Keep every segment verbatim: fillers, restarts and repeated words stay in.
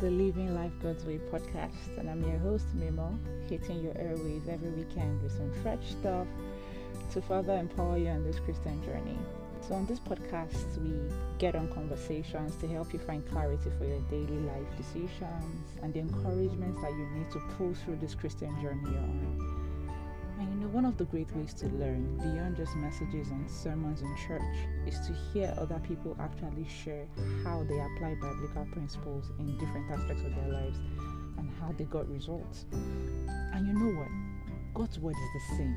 the Living Life God's Way podcast, and I'm your host Mimo, hitting your airways every weekend with some fresh stuff to further empower you on this Christian journey. So on this podcast, we get on conversations to help you find clarity for your daily life decisions and the encouragements that you need to pull through this Christian journey you're on. And you know, one of the great ways to learn beyond just messages and sermons in church is to hear other people actually share how they apply biblical principles in different aspects of their lives and how they got results. And you know what? God's word is the same.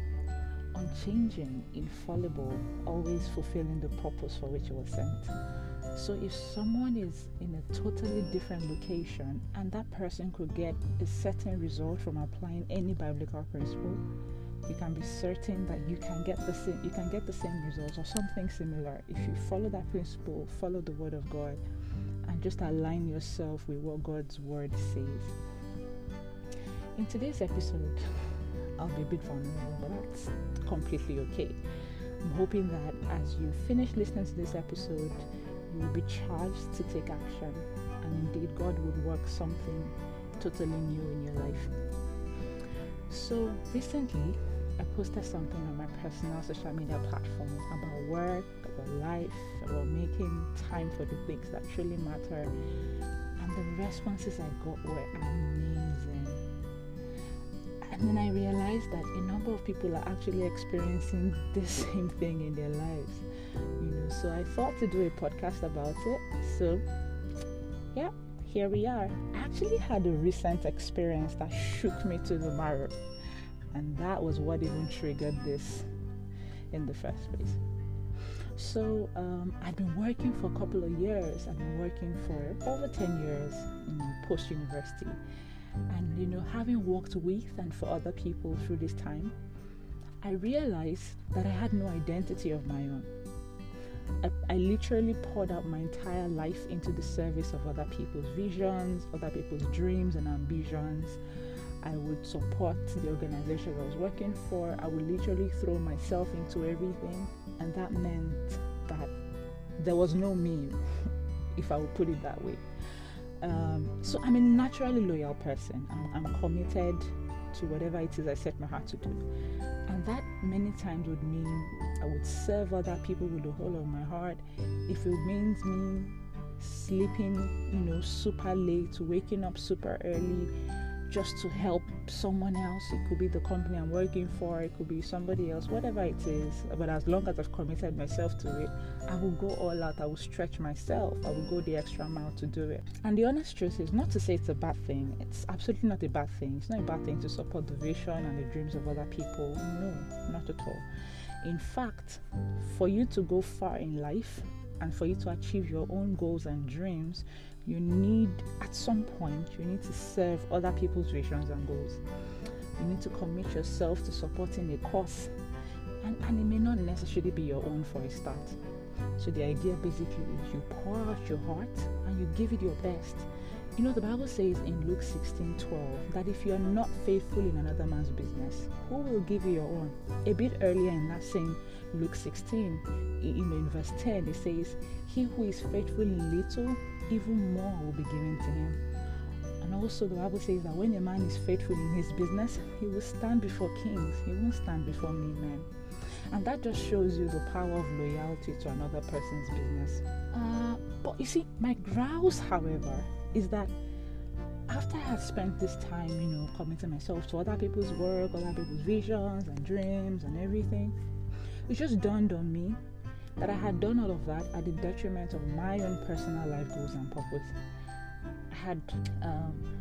Unchanging, infallible, always fulfilling the purpose for which it was sent. So if someone is in a totally different location and that person could get a certain result from applying any biblical principle, you can be certain that you can get the same, you can get the same results or something similar if you follow that principle, follow the word of God, and just align yourself with what God's word says. In today's episode, I'll be a bit vulnerable, but that's completely okay. I'm hoping that as you finish listening to this episode, you will be charged to take action, and indeed God would work something totally new in your life. So recently, I posted something on my personal social media platform about work, about life, about making time for the things that truly matter, and the responses I got were amazing. And then I realized that a number of people are actually experiencing the same thing in their lives, you know. So I thought to do a podcast about it. So, yeah, here we are. I actually had a recent experience that shook me to the marrow, and that was what even triggered this in the first place. So um, I've been working for a couple of years. I've been working for over ten years, you know, post-university. And you know, having worked with and for other people through this time, I realized that I had no identity of my own. I, I literally poured out my entire life into the service of other people's visions, other people's dreams and ambitions. I would support the organization I was working for. I would literally throw myself into everything, and that meant that there was no me, if I would put it that way. Um, so I'm a naturally loyal person. I'm, I'm committed to whatever it is I set my heart to do, and that many times would mean I would serve other people with the whole of my heart. If it means me sleeping, you know, super late, waking up super early just to help someone else, it could be the company I'm working for, it could be somebody else, whatever it is, but as long as I've committed myself to it, I will go all out, I will stretch myself, I will go the extra mile to do it. And the honest truth is, not to say it's a bad thing, it's absolutely not a bad thing, it's not a bad thing to support the vision and the dreams of other people, no, not at all. In fact, for you to go far in life, and for you to achieve your own goals and dreams, you need, at some point, you need to serve other people's visions and goals. You need to commit yourself to supporting a cause, and, and it may not necessarily be your own for a start. So the idea basically is you pour out your heart and you give it your best. You know, the Bible says in Luke sixteen twelve that if you are not faithful in another man's business, who will give you your own? A bit earlier in that same Luke sixteen, you know, in verse ten, it says, "He who is faithful in little, even more will be given to him." And also the Bible says that when a man is faithful in his business, he will stand before kings, he won't stand before mean men. And that just shows you the power of loyalty to another person's business. Uh, but you see, my grouse, however, is that after I had spent this time, you know, committing myself to other people's work, other people's visions and dreams and everything, it just dawned on me that I had done all of that at the detriment of my own personal life goals and purpose. I had, um,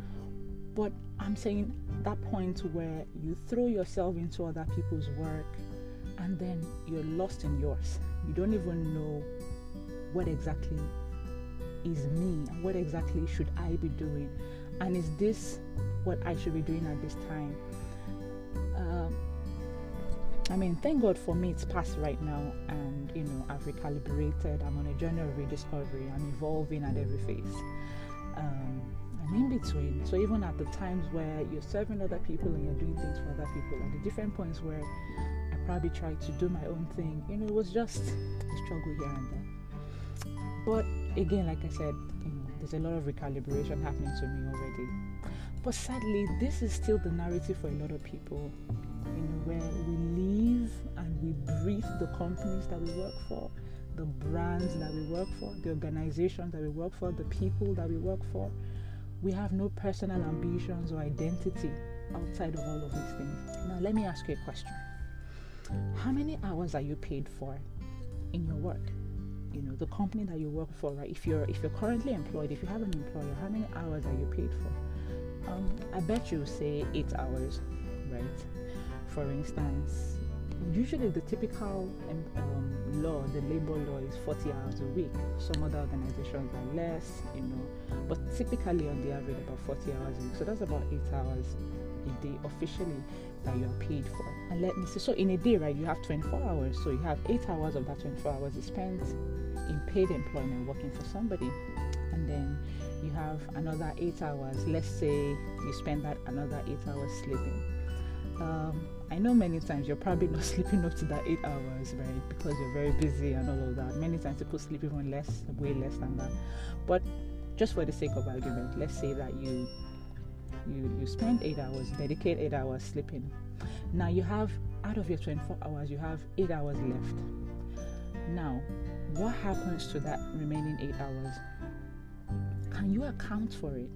but I'm saying that point where you throw yourself into other people's work and then you're lost in yours. You don't even know what exactly is me and what exactly should I be doing, and is this what I should be doing at this time? Um, I mean, thank God for me, it's past right now, and you know, I've recalibrated. I'm on a journey of rediscovery. I'm evolving at every phase. Um, I'm in between. So even at the times where you're serving other people and you're doing things for other people, at the different points where I probably tried to do my own thing, you know, it was just a struggle here and there. But again, like I said, you know, there's a lot of recalibration happening to me already. But sadly, this is still the narrative for a lot of people, you know, where we live and we breathe the companies that we work for, the brands that we work for, the organizations that we work for, the people that we work for. We have no personal ambitions or identity outside of all of these things. Now, let me ask you a question. How many hours are you paid for in your work? You know, the company that you work for, right? If you're if you're currently employed, if you have an employer, how many hours are you paid for? Um, I bet you say eight hours, right? For instance, usually the typical um, law, the labor law, is forty hours a week. Some other organizations are less, you know, but typically on the average about forty hours a week. So that's about eight hours a day officially that you are paid for. And let me say, so in a day, right, you have twenty-four hours. So you have eight hours of that twenty-four hours is spent in paid employment working for somebody. And then you have another eight hours. Let's say you spend that another eight hours sleeping. Um, I know many times you're probably not sleeping up to that eight hours, right? Because you're very busy and all of that. Many times people sleep even less, way less than that. But just for the sake of argument, let's say that you you, you spend eight hours, dedicate eight hours sleeping. Now you have, out of your twenty-four hours, you have eight hours left. Now, what happens to that remaining eight hours? Can you account for it?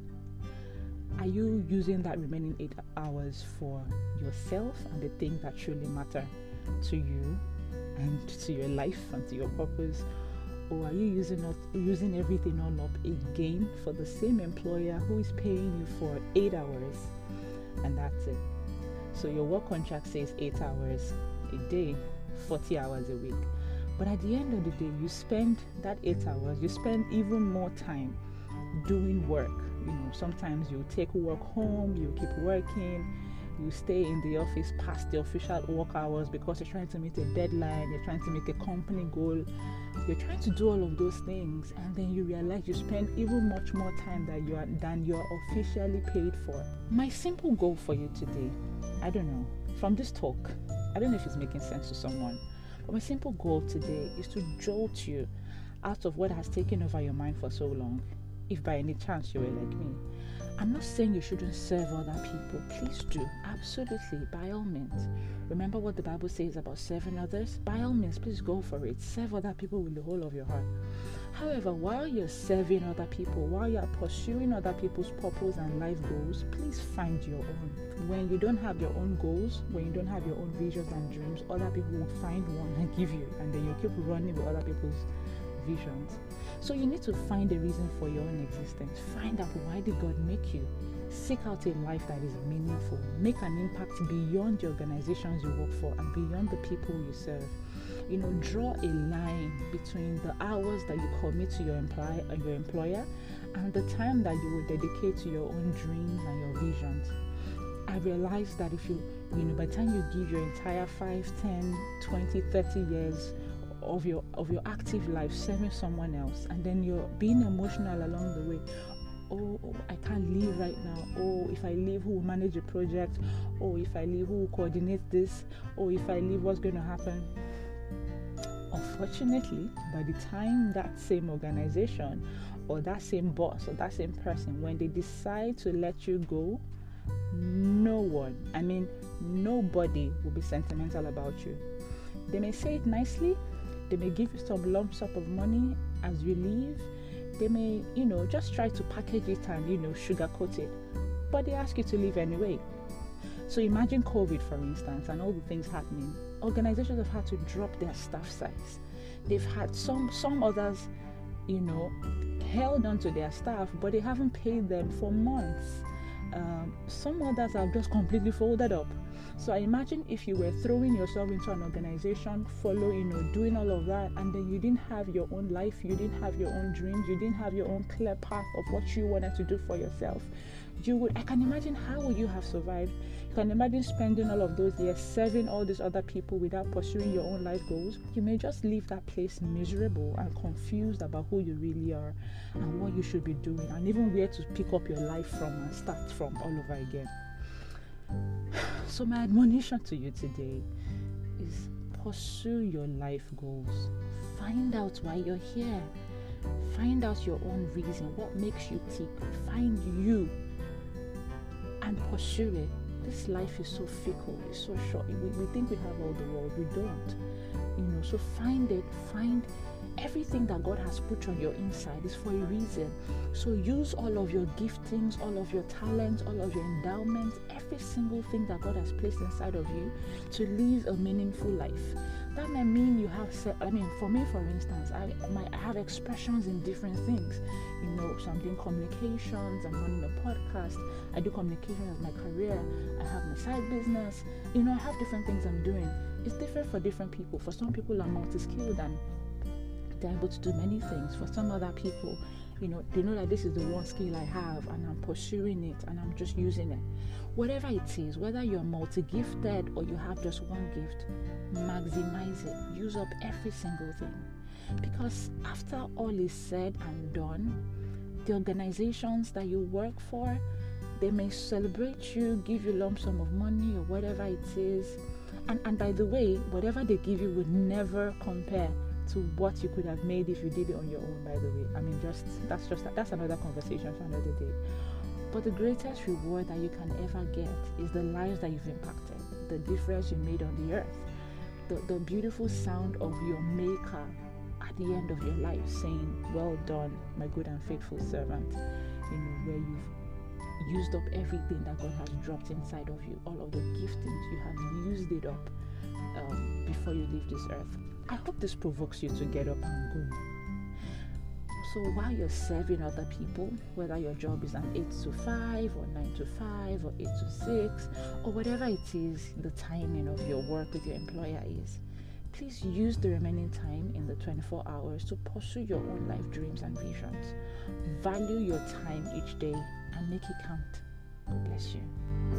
Are you using that remaining eight hours for yourself and the things that truly matter to you and to your life and to your purpose? Or are you using all, using everything all up again for the same employer who is paying you for eight hours and that's it? So your work contract says eight hours a day, forty hours a week. But at the end of the day, you spend that eight hours, you spend even more time doing work. You know, sometimes you take work home, you keep working, you stay in the office past the official work hours because you're trying to meet a deadline, you're trying to meet a company goal, you're trying to do all of those things, and then you realize you spend even much more time that you are, than you're officially paid for. My simple goal for you today, I don't know, from this talk, I don't know if it's making sense to someone, but my simple goal today is to jolt you out of what has taken over your mind for so long. If by any chance you were like me, I'm not saying you shouldn't serve other people. Please do. Absolutely. By all means. Remember what the Bible says about serving others? By all means, please go for it. Serve other people with the whole of your heart. However, while you're serving other people, while you're pursuing other people's purpose and life goals, please find your own. When you don't have your own goals, when you don't have your own visions and dreams, other people will find one and give you, and then you keep running with other people's visions. So you need to find a reason for your own existence. Find out, why did God make you? Seek out a life that is meaningful. Make an impact beyond the organizations you work for and beyond the people you serve. You know, draw a line between the hours that you commit to your employer and your employer and the time that you will dedicate to your own dreams and your visions. I realized that if you, you know, by the time you give your entire five, ten, twenty, thirty years of your of your active life serving someone else, and then you're being emotional along the way, oh, oh I can't leave right now, oh if I leave who will manage the project, oh if I leave who will coordinate this, oh if I leave what's going to happen. Unfortunately, by the time that same organization or that same boss or that same person, when they decide to let you go, no one, I mean nobody, will be sentimental about you. They may say it nicely. They may give you some lump sum of money as you leave. They may, you know, just try to package it and, you know, sugarcoat it. But they ask you to leave anyway. So imagine COVID, for instance, and all the things happening. Organizations have had to drop their staff size. They've had some, some others, you know, held on to their staff, but they haven't paid them for months. Um, some others have just completely folded up. So I imagine if you were throwing yourself into an organization, follow, you know, doing all of that, and then you didn't have your own life, you didn't have your own dreams, you didn't have your own clear path of what you wanted to do for yourself, you would, I can imagine how would you have survived? You can imagine spending all of those years serving all these other people without pursuing your own life goals. You may just leave that place miserable and confused about who you really are and what you should be doing, and even where to pick up your life from and start from all over again. So my admonition to you today is, pursue your life goals. Find out why you're here. Find out your own reason. What makes you tick? Find you and pursue it. This life is so fickle, it's so short. We, we think we have all the world, we don't. You know, so find it, find everything that God has put on your inside is for a reason. So use all of your giftings, all of your talents, all of your endowments, every single thing that God has placed inside of you to live a meaningful life. That might mean you have, I mean, for me, for instance, I might have expressions in different things. You know, so I'm doing communications, I'm running a podcast, I do communication as my career, I have my side business. You know, I have different things I'm doing. It's different for different people. For some people, I'm multi-skilled and they're able to do many things. For some other people, you know, they know that this is the one skill I have and I'm pursuing it and I'm just using it. Whatever it is, whether you're multi-gifted or you have just one gift, maximize it. Use up every single thing. Because after all is said and done, the organizations that you work for, they may celebrate you, give you a lump sum of money or whatever it is. And, and by the way, whatever they give you would never compare to what you could have made if you did it on your own, by the way. I mean, just that's just that's another conversation for another day. But the greatest reward that you can ever get is the lives that you've impacted, the difference you made on the earth, the, the beautiful sound of your maker at the end of your life saying, "Well done, my good and faithful servant," you know, where you've used up everything that God has dropped inside of you, all of the giftings, you have used it up um, before you leave this earth. I hope this provokes you to get up and go. So while you're serving other people, whether your job is an eight to five or nine to five or eight to six or whatever it is, the timing of your work with your employer is, please use the remaining time in the twenty-four hours to pursue your own life dreams and visions. Value your time each day and make it count. God bless you.